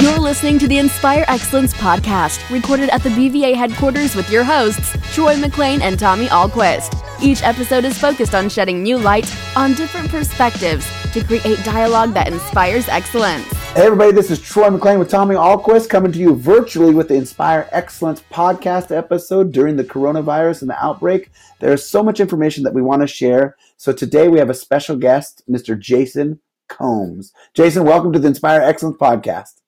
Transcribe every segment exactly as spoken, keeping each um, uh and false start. You're listening to the Inspire Excellence Podcast, recorded at the B V A headquarters with your hosts, Troy McLean and Tommy Alquist. Each episode is focused on shedding new light on different perspectives to create dialogue that inspires excellence. Hey everybody, this is Troy McLean with Tommy Alquist, coming to you virtually with the Inspire Excellence Podcast episode during the coronavirus and the outbreak. There's so much information that we want to share. So today we have a special guest, Mister Jason Combs. Jason, welcome to the Inspire Excellence Podcast.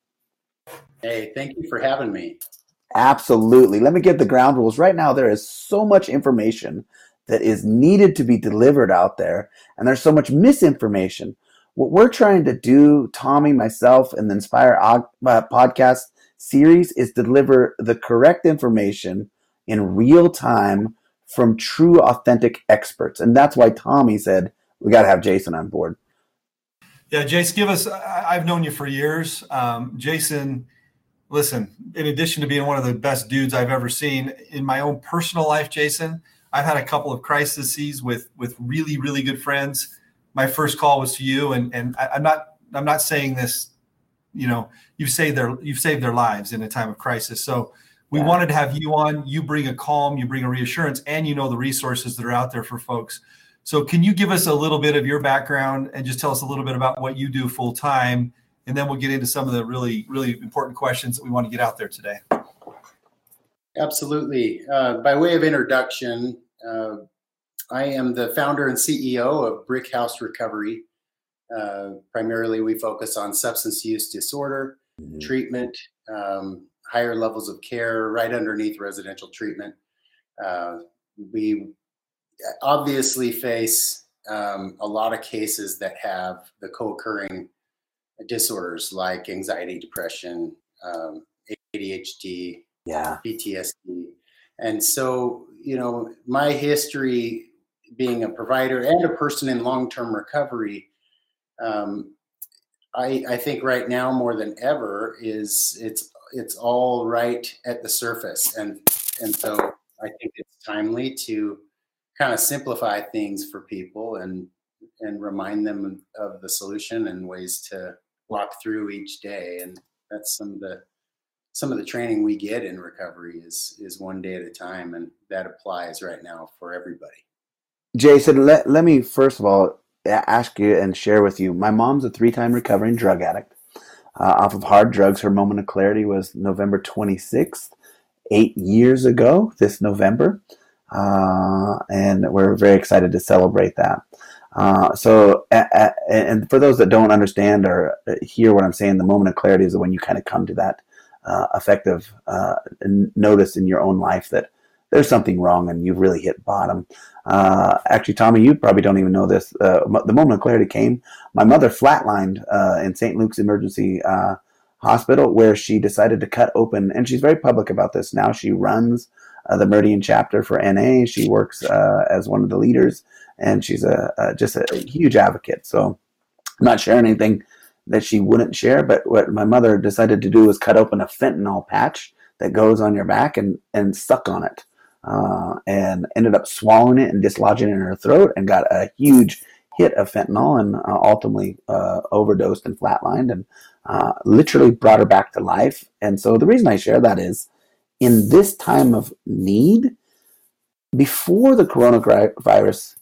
Hey, thank you for having me. Absolutely. Let me get the ground rules. Right now, there is so much information that is needed to be delivered out there, and there's so much misinformation. What we're trying to do, Tommy, myself, and the Inspire Podcast series is deliver the correct information in real time from true, authentic experts. And that's why Tommy said, we got to have Jason on board. Yeah, Jace, give us, I've known you for years. Um, Jason, listen, in addition to being one of the best dudes I've ever seen in my own personal life, Jason, I've had a couple of crises with, with really, really good friends. My first call was to you, and, and I, I'm not, I'm not saying this, you know, you've saved their, you've saved their lives in a time of crisis. So we yeah. wanted to have you on. You bring a calm, you bring a reassurance, and you know the resources that are out there for folks. So can you give us a little bit of your background and just tell us a little bit about what you do full time? And then we'll get into some of the really, really important questions that we want to get out there today. Absolutely. Uh, by way of introduction, uh, I am the founder and C E O of Brickhouse Recovery. Uh, primarily, we focus on substance use disorder, mm-hmm. treatment, um, higher levels of care right underneath residential treatment. Uh, we obviously face um, a lot of cases that have the co-occurring disorders like anxiety, depression, um, A D H D, yeah. P T S D. And so, you know, my history being a provider and a person in long-term recovery, um, I, I think right now more than ever is it's it's all right at the surface. And, and so I think it's timely to kind of simplify things for people and and remind them of the solution and ways to walk through each day. And that's some of the some of the training we get in recovery is is one day at a time, and that applies right now for everybody. Jason, let let me first of all ask you and share with you. My mom's a three-time recovering drug addict uh, off of hard drugs. Her moment of clarity was November twenty-sixth, eight years ago this November. Uh, and we're very excited to celebrate that. Uh, so, uh, uh, and for those that don't understand or hear what I'm saying, the moment of clarity is when you kind of come to that uh, effective uh, notice in your own life that there's something wrong and you've really hit bottom. Uh, actually, Tommy, you probably don't even know this. Uh, the moment of clarity came. My mother flatlined uh, in Saint Luke's emergency uh, hospital, where she decided to cut open, and she's very public about this. Now she runs Uh, the Meridian chapter for N A. She works uh, as one of the leaders, and she's a, a just a, a huge advocate. So I'm not sharing anything that she wouldn't share, but what my mother decided to do was cut open a fentanyl patch that goes on your back and, and suck on it, uh, and ended up swallowing it and dislodging it in her throat and got a huge hit of fentanyl and uh, ultimately uh, overdosed and flatlined and uh, literally brought her back to life. And so the reason I share that is, in this time of need, before the coronavirus,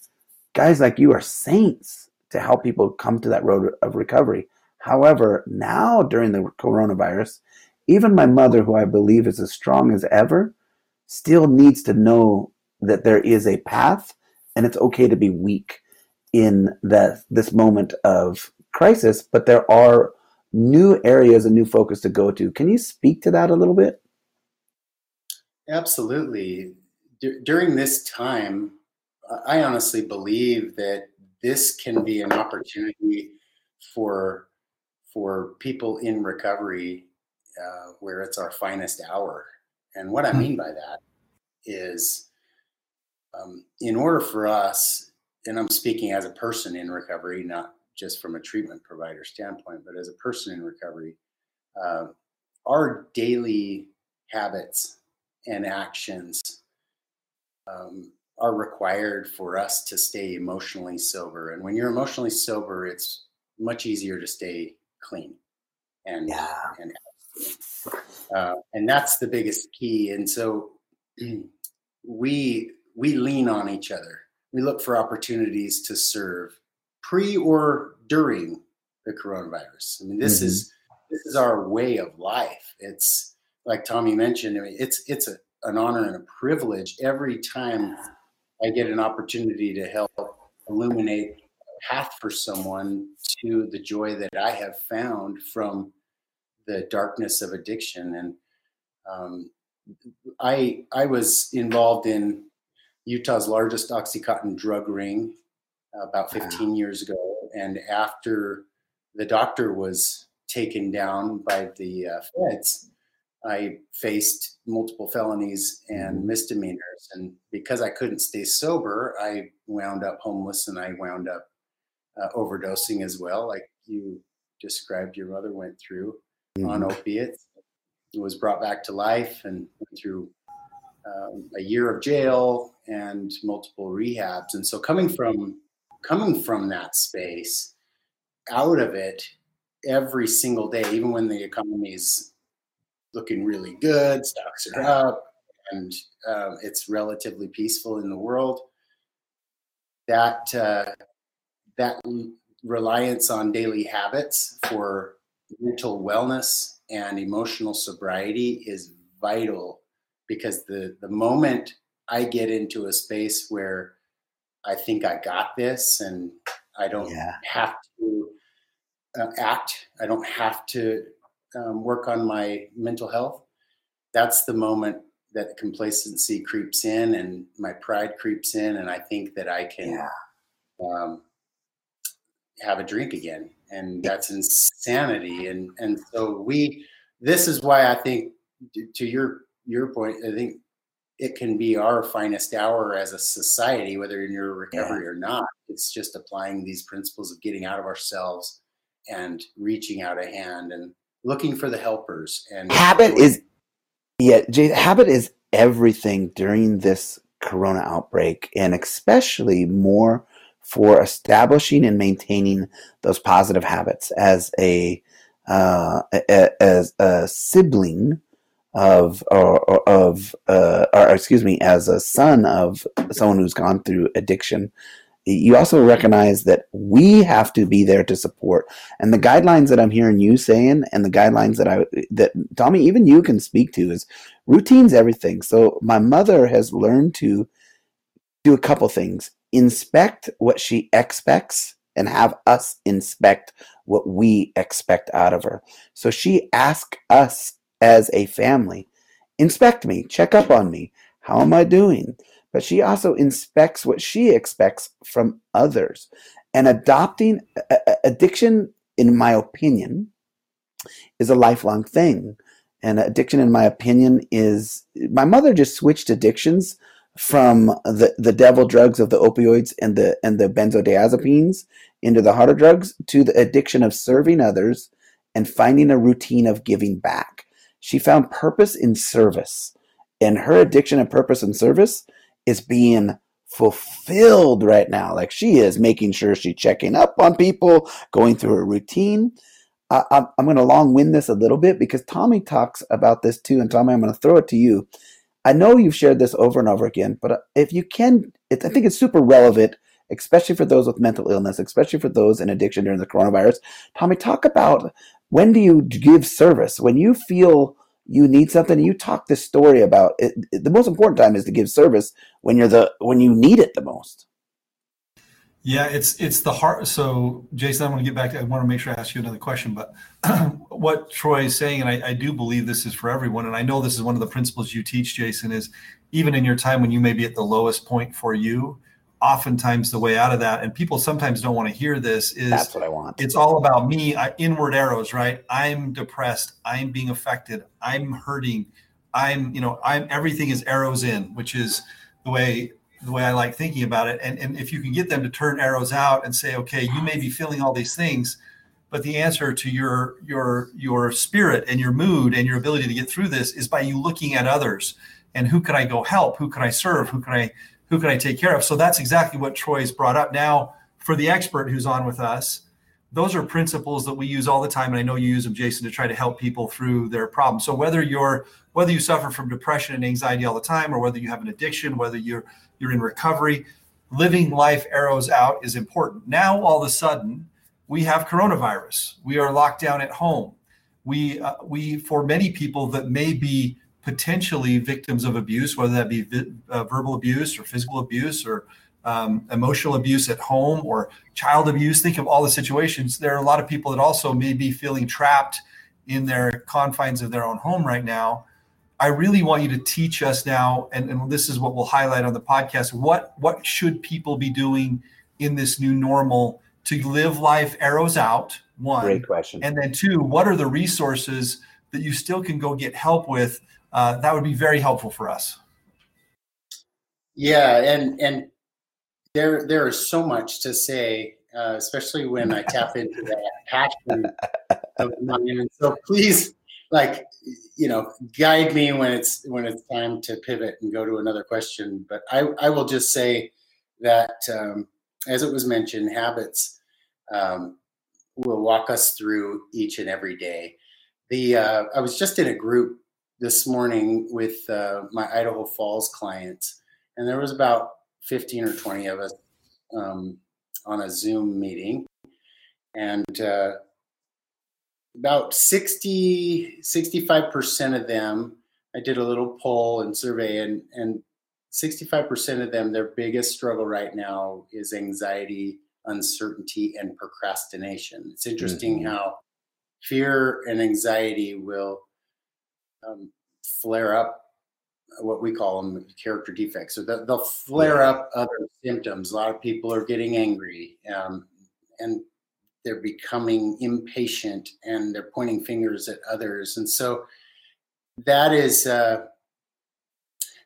guys like you are saints to help people come to that road of recovery. However, now during the coronavirus, even my mother, who I believe is as strong as ever, still needs to know that there is a path, and it's okay to be weak in the, this moment of crisis, but there are new areas and new focus to go to. Can you speak to that a little bit? Absolutely. D- during this time, I honestly believe that this can be an opportunity for for people in recovery uh, where it's our finest hour. And what I mean by that is um, in order for us, and I'm speaking as a person in recovery, not just from a treatment provider standpoint, but as a person in recovery, uh, our daily habits and actions um, are required for us to stay emotionally sober. And when you're emotionally sober, it's much easier to stay clean and, yeah. and Uh, and that's the biggest key. And so we we lean on each other. We look for opportunities to serve pre or during the coronavirus. I mean, this mm-hmm. is this is our way of life. It's like Tommy mentioned. I mean, it's it's a, an honor and a privilege every time I get an opportunity to help illuminate a path for someone to the joy that I have found from the darkness of addiction. And um, I I was involved in Utah's largest OxyContin drug ring about fifteen years ago. And after the doctor was taken down by the uh, feds, I faced multiple felonies and misdemeanors. And because I couldn't stay sober, I wound up homeless and I wound up uh, overdosing as well. Like you described, your mother went through mm-hmm. on opiates, was brought back to life and went through um, a year of jail and multiple rehabs. And so coming from coming from that space, out of it every single day, even when the economy's looking really good, stocks are up, and uh, it's relatively peaceful in the world, that uh, that reliance on daily habits for mental wellness and emotional sobriety is vital, because the, the moment I get into a space where I think I got this and I don't yeah. have to uh, act, I don't have to um, work on my mental health, that's the moment that complacency creeps in and my pride creeps in, and I think that I can yeah. um, have a drink again. And that's insanity. And and so we, this is why I think, to your your point, I think it can be our finest hour as a society, whether in your recovery yeah. or not. It's just applying these principles of getting out of ourselves and reaching out a hand and looking for the helpers. And habit is, yeah, Jay, habit is everything during this corona outbreak, and especially more for establishing and maintaining those positive habits. As a uh, as a sibling of or, or of uh, or excuse me, as a son of someone who's gone through addiction, you also recognize that we have to be there to support. And the guidelines that I'm hearing you saying, and the guidelines that I that Tommy, even you can speak to, is routine's everything. So my mother has learned to do a couple things. Inspect what she expects and have us inspect what we expect out of her. So she asked us as a family, inspect me, check up on me. How am I doing? But she also inspects what she expects from others. And adopting uh, addiction, in my opinion, is a lifelong thing. And addiction, in my opinion, is, my mother just switched addictions from the, the devil drugs of the opioids and the and the benzodiazepines into the harder drugs, to the addiction of serving others and finding a routine of giving back. She found purpose in service, and her addiction and purpose in service is being fulfilled right now. Like, she is making sure she's checking up on people, going through her routine. Uh, I'm, I'm going to long wind this a little bit because Tommy talks about this too, and Tommy, I'm going to throw it to you. I know you've shared this over and over again, but if you can, it, I think it's super relevant, especially for those with mental illness, especially for those in addiction during the coronavirus. Tommy, talk about, when do you give service? When you feel you need something, you talk this story about it, it, the most important time is to give service when you're the when you need it the most. Yeah, it's it's the heart. So, Jason, I want to get back to, I want to make sure I ask you another question, but what Troy is saying, and I, I do believe this is for everyone, and I know this is one of the principles you teach, Jason, is even in your time when you may be at the lowest point for you, oftentimes the way out of that, and people sometimes don't want to hear this, is that's what I want. It's all about me, I, inward arrows, right? I'm depressed. I'm being affected. I'm hurting. I'm, you know, I'm, everything is arrows in, which is the way the way I like thinking about it. And, and if you can get them to turn arrows out and say, okay, you may be feeling all these things, but the answer to your your your spirit and your mood and your ability to get through this is by you looking at others and who can I go help, who can I serve, who can I who can I take care of. So that's exactly what Troy's brought up. Now, for the expert who's on with us, those are principles that we use all the time. And I know you use them, Jason, to try to help people through their problems. So whether you're, whether you suffer from depression and anxiety all the time, or whether you have an addiction, whether you're, you're in recovery, living life arrows out is important. Now, all of a sudden we have coronavirus. We are locked down at home. We, uh, we, for many people that may be potentially victims of abuse, whether that be vi- uh, verbal abuse or physical abuse or Um, emotional abuse at home or child abuse, think of all the situations. There are a lot of people that also may be feeling trapped in their confines of their own home right now. I really want you to teach us now, and, and this is what we'll highlight on the podcast, what, what should people be doing in this new normal to live life arrows out, one. Great question. And then two, what are the resources that you still can go get help with? Uh, that would be very helpful for us. Yeah, and and There, there is so much to say, uh, especially when I tap into that passion of mine. So please, like, you know, guide me when it's when it's time to pivot and go to another question. But I, I will just say that, um, as it was mentioned, habits um, will walk us through each and every day. The uh, I was just in a group this morning with uh, my Idaho Falls clients, and there was about fifteen or twenty of us um, on a Zoom meeting, and uh, about sixty, sixty-five percent of them, I did a little poll and survey, and, and sixty-five percent of them, their biggest struggle right now is anxiety, uncertainty, and procrastination. It's interesting mm-hmm. how fear and anxiety will um, flare up. What we call them character defects. So they'll flare up other symptoms. A lot of people are getting angry um, and they're becoming impatient and they're pointing fingers at others. And so that is uh,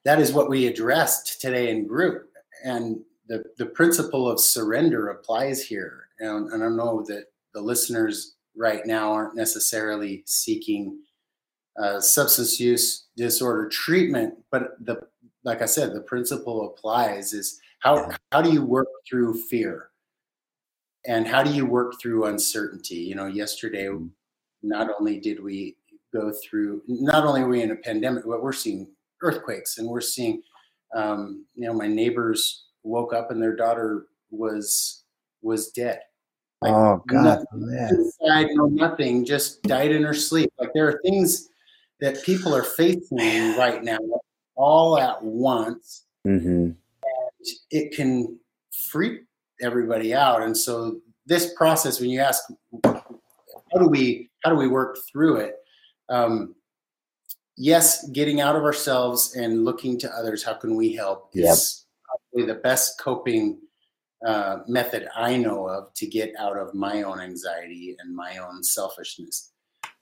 that is what we addressed today in group. And the, the principle of surrender applies here. And, and I know that the listeners right now aren't necessarily seeking Uh, substance use disorder treatment, but the like I said, the principle applies is how how do you work through fear, and how do you work through uncertainty? You know, yesterday, not only did we go through, not only are we in a pandemic, but we're seeing earthquakes, and we're seeing, um, you know, my neighbors woke up and their daughter was was dead. Like, oh God! Nothing, inside, no nothing, just died in her sleep. Like there are things that people are facing right now all at once. Mm-hmm. And it can freak everybody out. And so this process, when you ask, how do we, how do we work through it? Um, yes, getting out of ourselves and looking to others, how can we help? Yep. Is probably the best coping uh, method I know of to get out of my own anxiety and my own selfishness.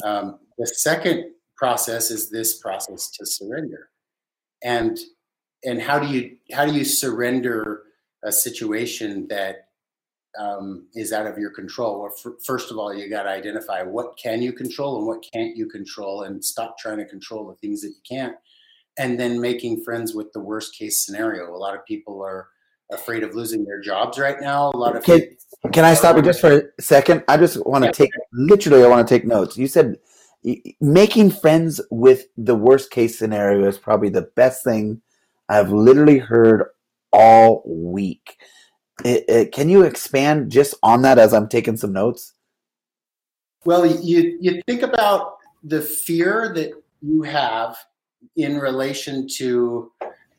Um, the second process is this process to surrender, and and how do you how do you surrender a situation that um, is out of your control? Well, f- first of all, you got to identify what can you control and what can't you control, and stop trying to control the things that you can't. And then making friends with the worst case scenario. A lot of people are afraid of losing their jobs right now. A lot of can, people- can I stop you just for a second? I just want to yeah. take literally. I want to take notes. You said. Making friends with the worst case scenario is probably the best thing I've literally heard all week. It, it, can you expand just on that as I'm taking some notes? Well, you you think about the fear that you have in relation to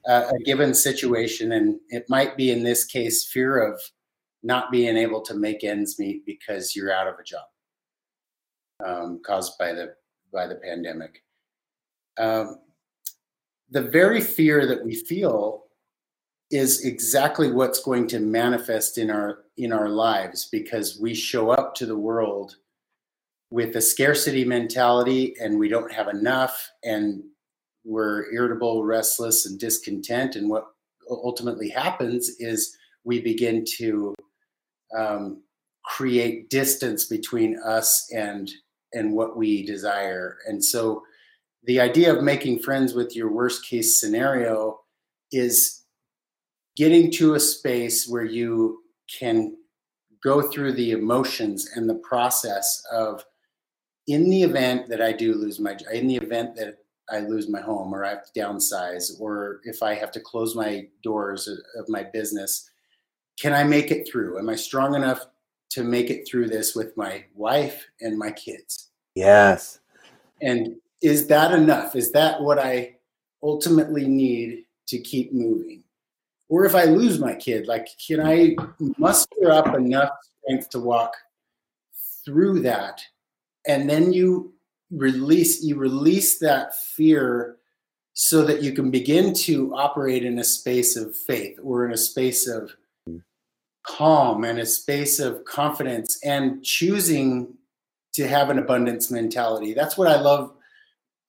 uh, a given situation, and it might be in this case fear of not being able to make ends meet because you're out of a job. Um, caused by the by the pandemic. Um, the very fear that we feel is exactly what's going to manifest in our in our lives, because we show up to the world with a scarcity mentality and we don't have enough, and we're irritable, restless, and discontent. And what ultimately happens is we begin to um, create distance between us and and what we desire. And so the idea of making friends with your worst case scenario is getting to a space where you can go through the emotions and the process of, in the event that I do lose my, in the event that I lose my home, or I have to downsize, or if I have to close my doors of my business, can I make it through? Am I strong enough to make it through this with my wife and my kids? Yes. And is that enough? Is that what I ultimately need to keep moving? Or if I lose my kid, like, can I muster up enough strength to walk through that? And then you release, you release that fear so that you can begin to operate in a space of faith, or in a space of calm, and a space of confidence, and choosing to have an abundance mentality. That's what I love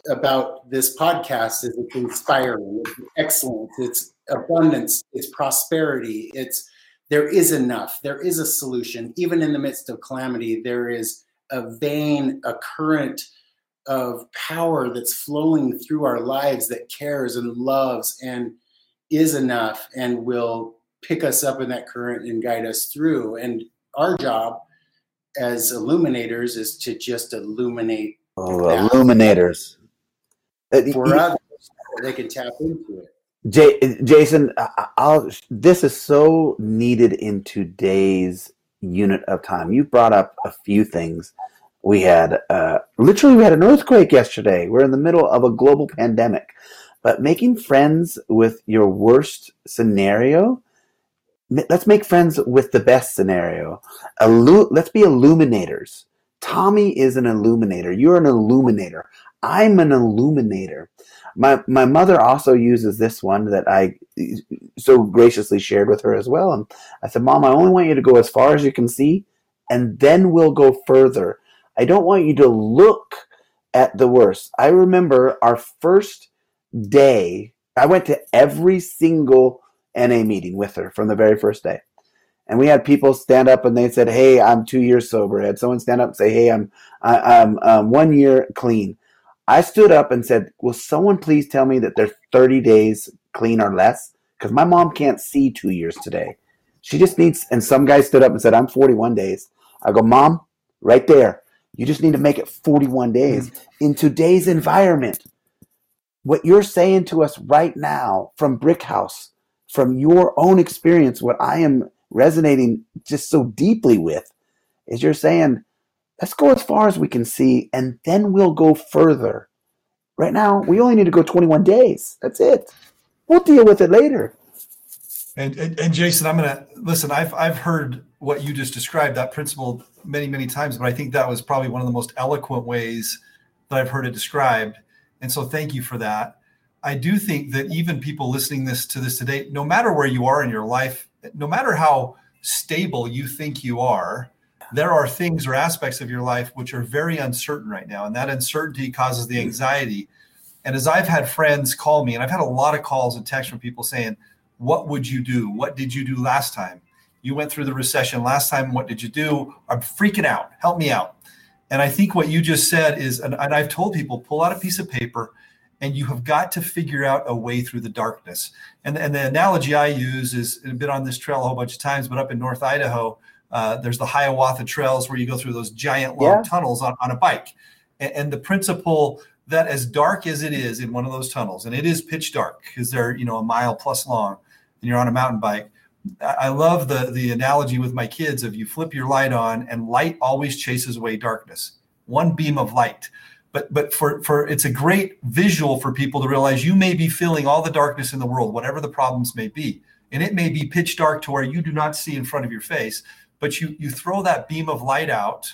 about this podcast, is it's inspiring, it's excellence, it's abundance, it's prosperity, it's there is enough, there is a solution. Even in the midst of calamity, there is a vein, a current of power that's flowing through our lives that cares and loves and is enough and will pick us up in that current and guide us through. And our job as illuminators is to just illuminate. Oh, that. Illuminators. For you, others, they can tap into it. J- Jason, I'll, this is so needed in today's unit of time. You brought up a few things. We had, uh, literally, we had an earthquake yesterday. We're in the middle of a global pandemic. But making friends with your worst scenario, let's make friends with the best scenario. Illu- let's be illuminators. Tommy is an illuminator. You're an illuminator. I'm an illuminator. My my mother also uses this one that I so graciously shared with her as well. And I said, Mom, I only want you to go as far as you can see, and then we'll go further. I don't want you to look at the worst. I remember our first day, I went to every single N A meeting with her from the very first day. And we had people stand up and they said, hey, I'm two years sober. I had someone stand up and say, hey, I'm, I, I'm um, one year clean. I stood up and said, will someone please tell me that they're thirty days clean or less? Because my mom can't see two years today. She just needs, and some guy stood up and said, I'm forty-one days. I go, Mom, right there. You just need to make it forty-one days. Mm-hmm. In today's environment, what you're saying to us right now from Brickhouse, from your own experience, what I am resonating just so deeply with is you're saying, let's go as far as we can see, and then we'll go further. Right now, we only need to go twenty-one days. That's it. We'll deal with it later. And and, and Jason, I'm gonna listen. I've I've heard what you just described, that principle, many many times, but I think that was probably one of the most eloquent ways that I've heard it described. And so, thank you for that. I do think that even people listening this to this today, no matter where you are in your life, no matter how stable you think you are, there are things or aspects of your life which are very uncertain right now. And that uncertainty causes the anxiety. And as I've had friends call me, and I've had a lot of calls and texts from people saying, what would you do? What did you do last time? You went through the recession last time. What did you do? I'm freaking out. Help me out. And I think what you just said is, and I've told people, pull out a piece of paper, and you have got to figure out a way through the darkness. And, and the analogy I use is, and I've been on this trail a whole bunch of times, but up in North Idaho, uh, there's the Hiawatha trails where you go through those giant long yeah. tunnels on, on a bike. And, and the principle that as dark as it is in one of those tunnels, and it is pitch dark because they're, you know, a mile plus long and you're on a mountain bike. I love the, the analogy with my kids of you flip your light on and light always chases away darkness. One beam of light. But but for, for it's a great visual for people to realize you may be feeling all the darkness in the world, whatever the problems may be. And it may be pitch dark to where you do not see in front of your face, but you you throw that beam of light out,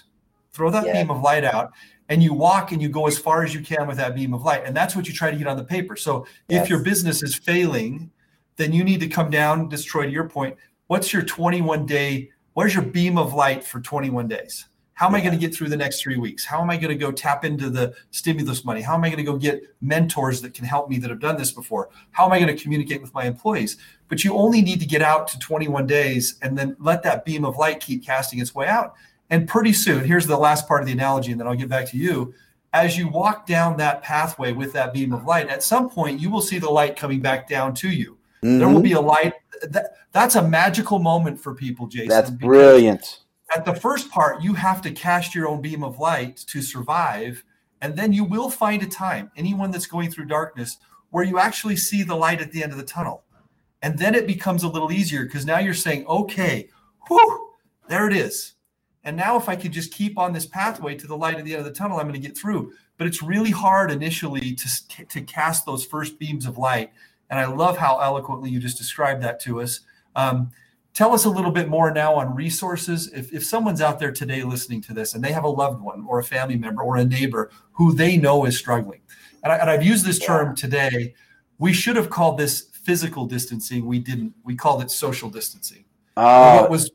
throw that yeah. beam of light out, and you walk and you go as far as you can with that beam of light. And that's what you try to get on the paper. So yes. if your business is failing, then you need to come down, destroy to your point, what's your twenty-one day, where's your beam of light for twenty-one days? How am I going to get through the next three weeks? How am I going to go tap into the stimulus money? How am I going to go get mentors that can help me that have done this before? How am I going to communicate with my employees? But you only need to get out to twenty-one days and then let that beam of light keep casting its way out. And pretty soon, here's the last part of the analogy, and then I'll get back to you. As you walk down that pathway with that beam of light, at some point, you will see the light coming back down to you. Mm-hmm. There will be a light. That, that's a magical moment for people, Jason. That's brilliant. At the first part, you have to cast your own beam of light to survive. And then you will find a time, anyone that's going through darkness, where you actually see the light at the end of the tunnel. And then it becomes a little easier because now you're saying, okay, whew, there it is. And now if I could just keep on this pathway to the light at the end of the tunnel, I'm going to get through. But it's really hard initially to, to cast those first beams of light. And I love how eloquently you just described that to us. Um, Tell us a little bit more now on resources. If, if someone's out there today listening to this and they have a loved one or a family member or a neighbor who they know is struggling, and, I, and I've used this term today, we should have called this physical distancing. We didn't. We called it social distancing. Uh, what was,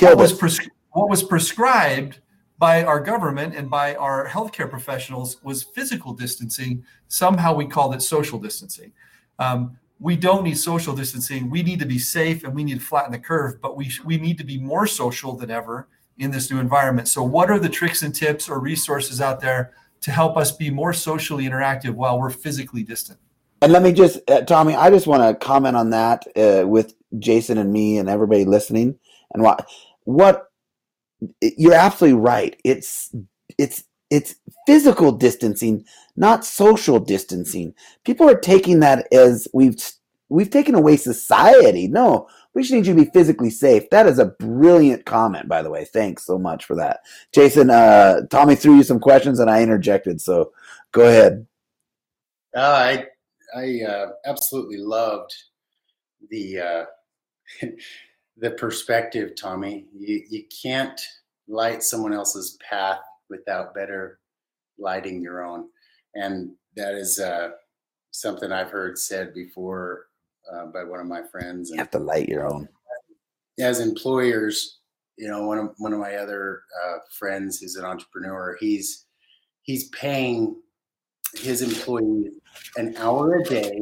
what was, pres- what was prescribed by our government and by our healthcare professionals was physical distancing. Somehow we called it social distancing. Um, We don't need social distancing. We need to be safe and we need to flatten the curve, but we we need to be more social than ever in this new environment. So what are the tricks and tips or resources out there to help us be more socially interactive while we're physically distant? And let me just, uh, Tommy, I just want to comment on that uh, with Jason and me and everybody listening. And what, what you're absolutely right. It's it's it's physical distancing, not social distancing. People are taking that as we've we've taken away society. No, we just need you to be physically safe. That is a brilliant comment, by the way. Thanks so much for that, Jason. Uh, Tommy threw you some questions, and I interjected. So, go ahead. Uh, I I uh, absolutely loved the uh, the perspective, Tommy. You you can't light someone else's path without better lighting your own. And that is uh, something I've heard said before uh, by one of my friends. You have to light your own. As employers, you know, one of one of my other uh, friends who's an entrepreneur, he's he's paying his employees an hour a day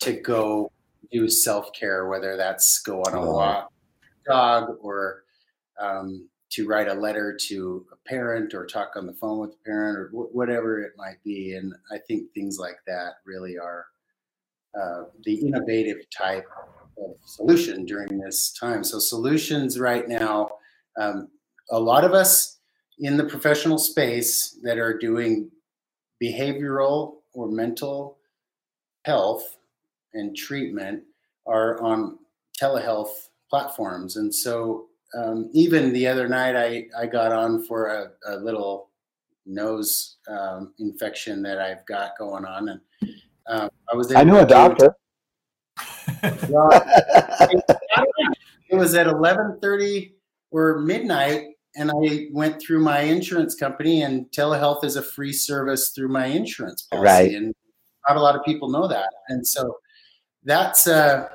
to go do self-care, whether that's go on a oh. walk, dog, or um, to write a letter to a parent or talk on the phone with a parent or w- whatever it might be. And I think things like that really are uh, the innovative type of solution during this time. So solutions right now, um, a lot of us in the professional space that are doing behavioral or mental health and treatment are on telehealth platforms. And so Um, even the other night, I, I got on for a, a little nose um, infection that I've got going on, and um, I was. I knew a doctor. Well, it was at eleven thirty or midnight, and I went through my insurance company. And telehealth is a free service through my insurance policy, right. And not a lot of people know that. And so that's uh,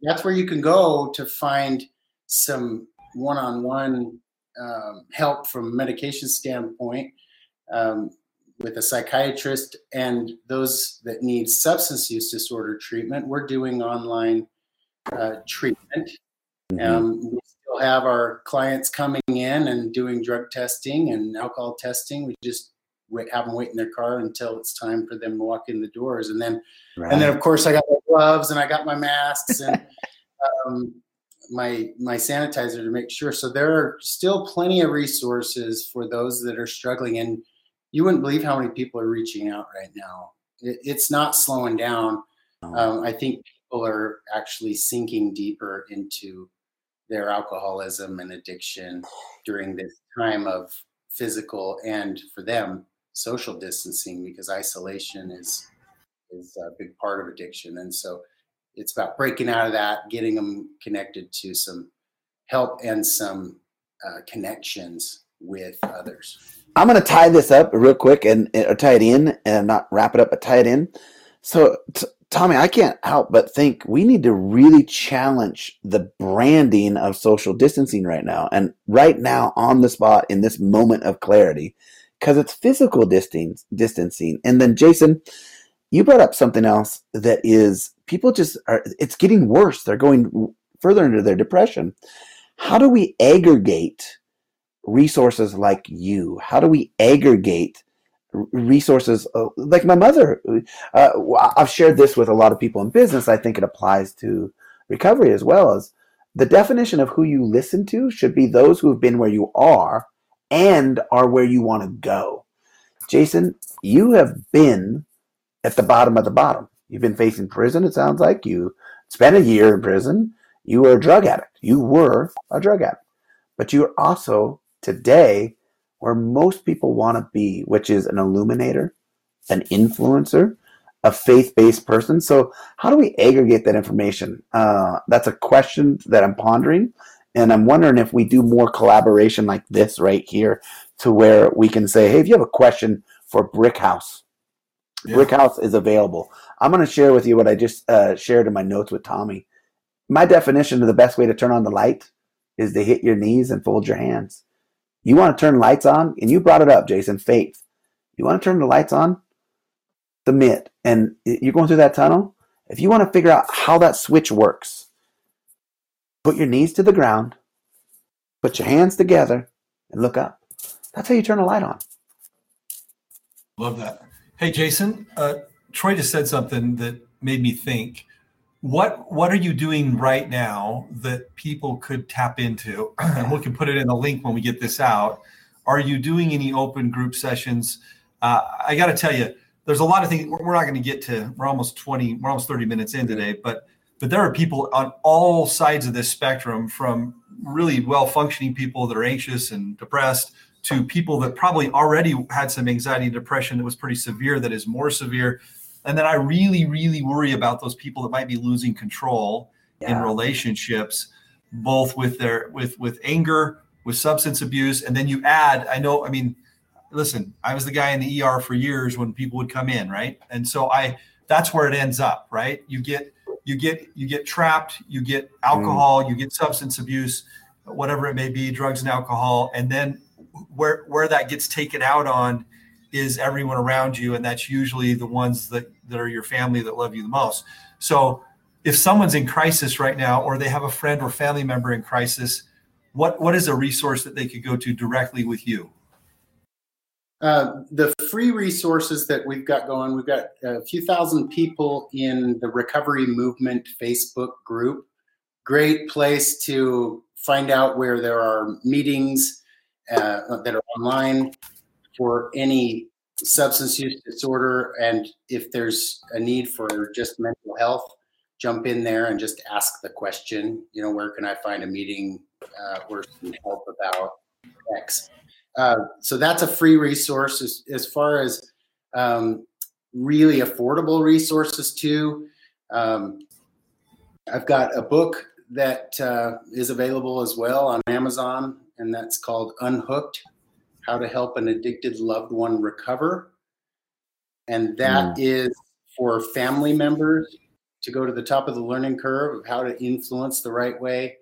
that's where you can go to find some one-on-one um, help from a medication standpoint um, with a psychiatrist, and those that need substance use disorder treatment, we're doing online uh, treatment. Mm-hmm. Um, we still have our clients coming in and doing drug testing and alcohol testing. We just have them wait in their car until it's time for them to walk in the doors. And then, right. and then of course, I got my gloves and I got my masks and um, my my sanitizer to make sure. So there are still plenty of resources for those that are struggling, and you wouldn't believe how many people are reaching out right now. It, it's not slowing down. Um, I think people are actually sinking deeper into their alcoholism and addiction during this time of physical and, for them, social distancing, because isolation is is a big part of addiction. And so it's about breaking out of that, getting them connected to some help and some uh, connections with others. I'm going to tie this up real quick and or tie it in and not wrap it up, but tie it in. So, t- Tommy, I can't help but think we need to really challenge the branding of social distancing right now. And right now on the spot in this moment of clarity, because it's physical distance, distancing. And then, Jason, you brought up something else that is people just are, it's getting worse. They're going further into their depression. How do we aggregate resources like you? How do we aggregate resources like my mother? Uh, I've shared this with a lot of people in business. I think it applies to recovery as well as The definition of who you listen to should be those who have been where you are and are where you want to go. Jason, you have been at the bottom of the bottom. You've been facing prison, it sounds like. You spent a year in prison. You were a drug addict. You were a drug addict. But you are also today where most people want to be, which is an illuminator, an influencer, a faith-based person. So how do we aggregate that information? Uh, that's a question that I'm pondering. And I'm wondering if we do more collaboration like this right here to where we can say, hey, if you have a question for Brickhouse, yeah. Brickhouse is available. I'm going to share with you what I just uh, shared in my notes with Tommy. My definition of the best way to turn on the light is to hit your knees and fold your hands. You want to turn lights on, and you brought it up, Jason, faith. You want to turn the lights on? Submit. And you're going through that tunnel. If you want to figure out how that switch works, put your knees to the ground, put your hands together, and look up. That's how you turn a light on. Love that. Hey, Jason, uh, Troy just said something that made me think. What what are you doing right now that people could tap into? And we can put it in the link when we get this out. Are you doing any open group sessions? Uh, I got to tell you, there's a lot of things. We're not going to get to, we're almost twenty, we're almost thirty minutes in today, but but there are people on all sides of this spectrum, from really well-functioning people that are anxious and depressed to people that probably already had some anxiety and depression that was pretty severe, that is more severe. And then I really, really worry about those people that might be losing control yeah. in relationships, both with their with with anger, with substance abuse. And then you add, I know, I mean, listen, I was the guy in the E R for years when people would come in, right? And so I that's where it ends up, right? You get you get you get trapped, you get alcohol, mm. you get substance abuse, whatever it may be, drugs and alcohol, and then where where that gets taken out on is everyone around you, and that's usually the ones that, that are your family that love you the most. So if someone's in crisis right now, or they have a friend or family member in crisis, what what is a resource that they could go to directly with you? Uh, the free resources that we've got going, we've got a few thousand people in the Recovery Movement Facebook group. Great place to find out where there are meetings uh, that are online for any substance use disorder. And if there's a need for just mental health, jump in there and just ask the question, you know, where can I find a meeting uh, or some help about X? Uh, so that's a free resource. As, as far as um, really affordable resources too, um, I've got a book that uh, is available as well on Amazon, and that's called Unhooked: How to Help an Addicted Loved One Recover. And that mm. is for family members to go to the top of the learning curve of how to influence the right way,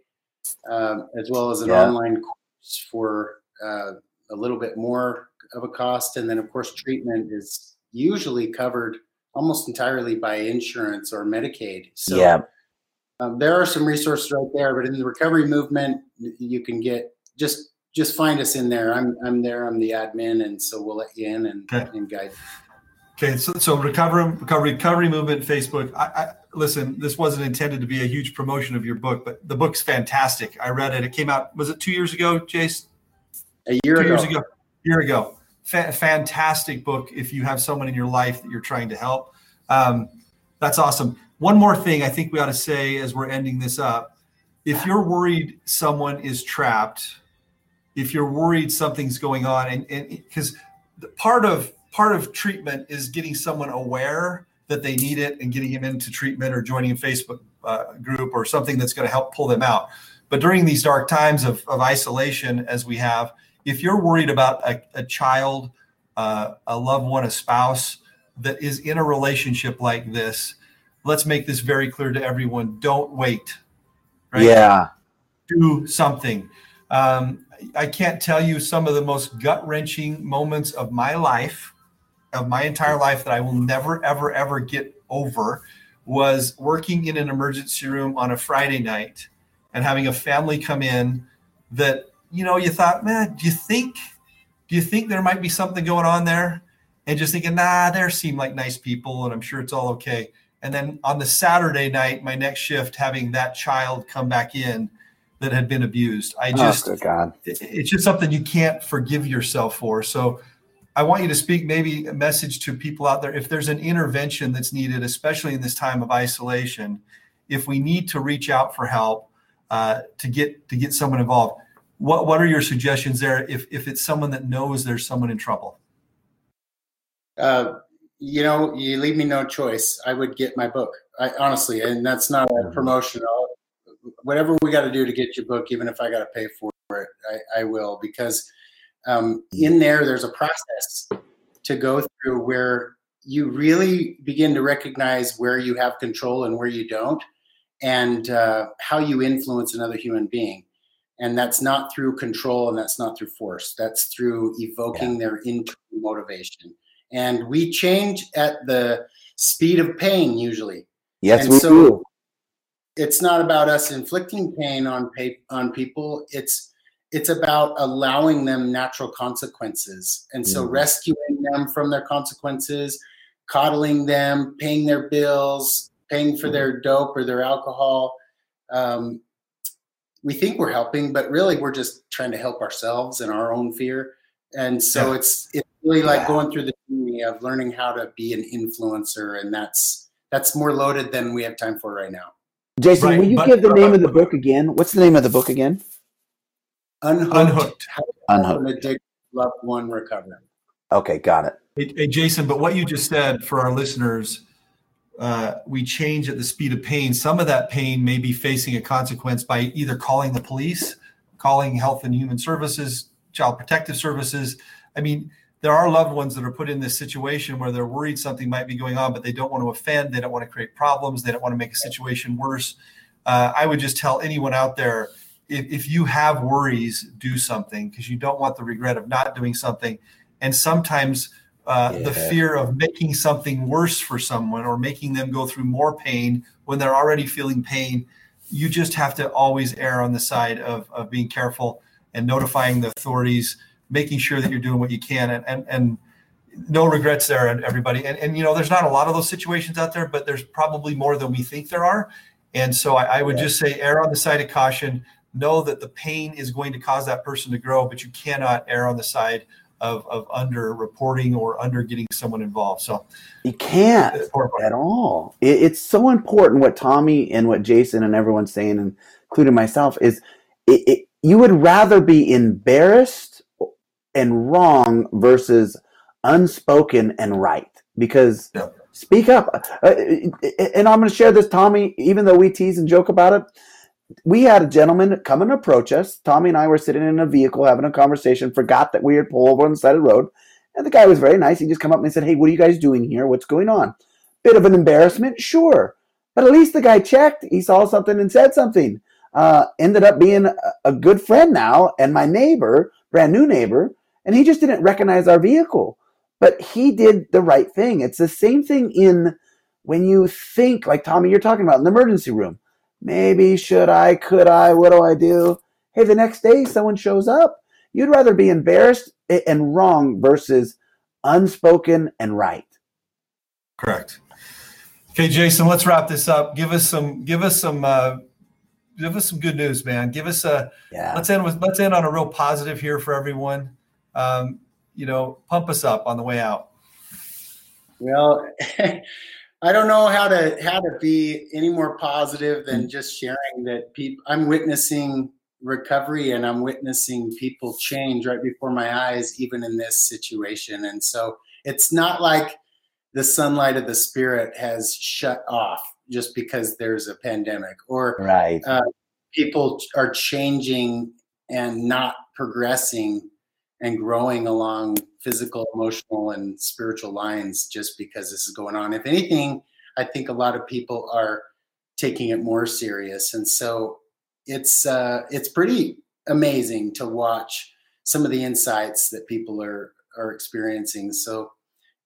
um, as well as an yeah. online course for uh, a little bit more of a cost. And then, of course, treatment is usually covered almost entirely by insurance or Medicaid. So yeah. um, there are some resources right there, but in the Recovery Movement, you can get just Just find us in there. I'm I'm there. I'm the admin, and so we'll let you in and, okay. and guide. Okay. So so recovery recovery recovery movement Facebook. I, I listen. This wasn't intended to be a huge promotion of your book, but the book's fantastic. I read it. It came out. Was it two years ago, Jace? A year two ago. Years ago. A year ago. Fa- fantastic book. If you have someone in your life that you're trying to help, um, that's awesome. One more thing I think we ought to say as we're ending this up: if you're worried someone is trapped, if you're worried something's going on, and because part of part of treatment is getting someone aware that they need it and getting them into treatment or joining a Facebook uh, group or something that's going to help pull them out. But during these dark times of, of isolation, as we have, if you're worried about a, a child, uh, a loved one, a spouse that is in a relationship like this, let's make this very clear to everyone. Don't wait. Right? Yeah. Do something. Um, I can't tell you some of the most gut-wrenching moments of my life, of my entire life, that I will never, ever, ever get over, was working in an emergency room on a Friday night and having a family come in that, you know, you thought, man, do you think, do you think there might be something going on there? And just thinking, nah, they seem like nice people and I'm sure it's all okay. And then on the Saturday night, my next shift, having that child come back in that had been abused. I just, oh, good God. It, it's just something you can't forgive yourself for. So I want you to speak maybe a message to people out there. If there's an intervention that's needed, especially in this time of isolation, if we need to reach out for help uh, to get to get someone involved, what what are your suggestions there if, if it's someone that knows there's someone in trouble? Uh, you know, you leave me no choice. I would get my book, I, honestly, and that's not a promotion. Whatever we got to do to get your book, even if I got to pay for it, I, I will, because um, in there, there's a process to go through where you really begin to recognize where you have control and where you don't, and uh, how you influence another human being. And that's not through control, and that's not through force. That's through evoking yeah. their internal motivation. And we change at the speed of pain usually. Yes, and we so do. It's not about us inflicting pain on pay, on people. It's it's about allowing them natural consequences. And so mm. rescuing them from their consequences, coddling them, paying their bills, paying for mm. their dope or their alcohol. Um, we think we're helping, but really we're just trying to help ourselves and our own fear. And so yeah. it's it's really like yeah. going through the journey of learning how to be an influencer. And that's that's more loaded than we have time for right now. Jason, right, will you but, give the name uh, of the book again? What's the name of the book again? Unhooked. Unhooked. Unhooked. Unhooked. Loved one recovery. Okay, got it. Hey, hey, Jason, but what you just said for our listeners, uh, we change at the speed of pain. Some of that pain may be facing a consequence by either calling the police, calling Health and Human Services, Child Protective Services. I mean, there are loved ones that are put in this situation where they're worried something might be going on, but they don't want to offend. They don't want to create problems. They don't want to make a situation worse. Uh, I would just tell anyone out there, if, if you have worries, do something, because you don't want the regret of not doing something. And sometimes uh, yeah. the fear of making something worse for someone or making them go through more pain when they're already feeling pain, you just have to always err on the side of, of being careful and notifying the authorities, making sure that you're doing what you can, and, and, and no regrets there, and everybody. And, and, you know, there's not a lot of those situations out there, but there's probably more than we think there are. And so I, I would yeah. just say err on the side of caution, know that the pain is going to cause that person to grow, but you cannot err on the side of, of under reporting or under getting someone involved. So you can't at all. It, it's so important what Tommy and what Jason and everyone's saying, including myself, is it, it, you would rather be embarrassed and wrong versus unspoken and right, because yeah. speak up. Uh, and I'm going to share this, Tommy, even though we tease and joke about it. We had a gentleman come and approach us. Tommy and I were sitting in a vehicle having a conversation, forgot that we had pulled over on the side of the road. And the guy was very nice. He just come up and said, "Hey, what are you guys doing here? What's going on?" Bit of an embarrassment, sure. But at least the guy checked. He saw something and said something. Uh, ended up being a, a good friend now, and my neighbor, brand new neighbor, and he just didn't recognize our vehicle, but he did the right thing. It's the same thing in when you think, like Tommy, you're talking about in the emergency room. Maybe, should I, could I, what do I do? Hey, the next day someone shows up. You'd rather be embarrassed and wrong versus unspoken and right. Correct. Okay, Jason, let's wrap this up. Give us some, give us some, uh, give us some good news, man. Give us a, yeah. let's end with, let's end on a real positive here for everyone. Um, you know, pump us up on the way out. Well, I don't know how to how to be any more positive than just sharing that people. I'm witnessing recovery, and I'm witnessing people change right before my eyes, even in this situation. And so it's not like the sunlight of the spirit has shut off just because there's a pandemic, or right. uh, people are changing and not progressing and growing along physical, emotional, and spiritual lines just because this is going on. If anything, I think a lot of people are taking it more serious. And so it's uh, it's pretty amazing to watch some of the insights that people are are experiencing. So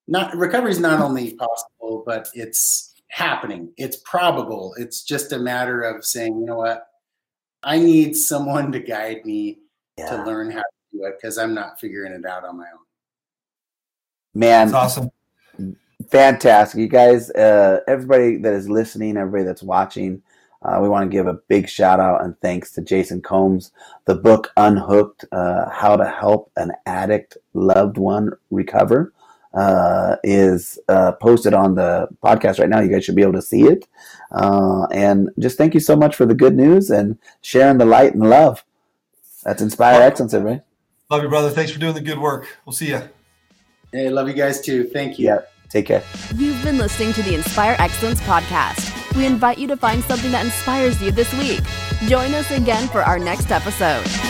not recovery is not only possible, but it's happening. It's probable. It's just a matter of saying, you know what, I need someone to guide me yeah. to learn how to do it, because I'm not figuring it out on my own. Man, that's awesome. Fantastic. You guys, uh, everybody that is listening, everybody that's watching, Uh, we want to give a big shout out and thanks to Jason Combs. The book Unhooked, uh, How to Help an Addict Loved One Recover, uh, is uh, posted on the podcast right now. You guys should be able to see it. Uh, and just thank you so much for the good news and sharing the light and love. That's Inspire Excellence, everybody. Love you, brother. Thanks for doing the good work. We'll see you. Hey, love you guys too. Thank you. Yeah, take care. You've been listening to the Inspire Excellence Podcast. We invite you to find something that inspires you this week. Join us again for our next episode.